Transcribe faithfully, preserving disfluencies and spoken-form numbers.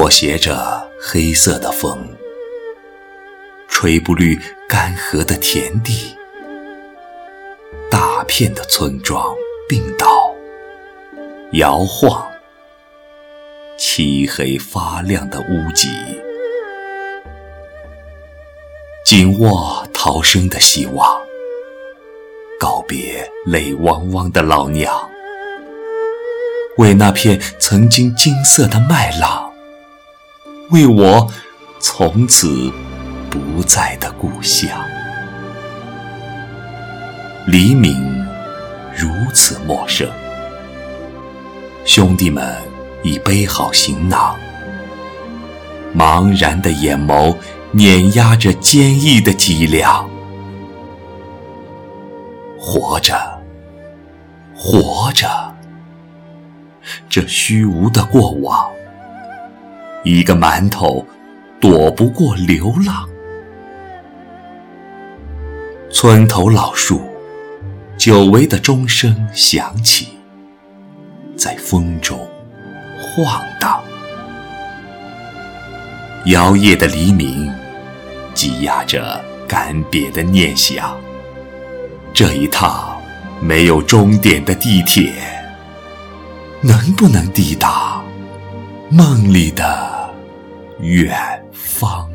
裹挟着黑色的风，吹不绿干涸的田地，大片的村庄病倒摇晃，漆黑发亮的屋脊，紧握逃生的希望，告别泪汪汪的老娘，为那片曾经金色的麦浪，为我从此不在的故乡。黎明如此陌生，兄弟们已背好行囊，茫然的眼眸碾压着坚毅的脊梁。活着，活着，这虚无的过往，一个馒头躲不过流浪。村头老树，久违的钟声响起，在风中晃荡。摇曳的黎明挤压着干瘪的念想，这一趟没有终点的地铁，能不能抵达梦里的远方？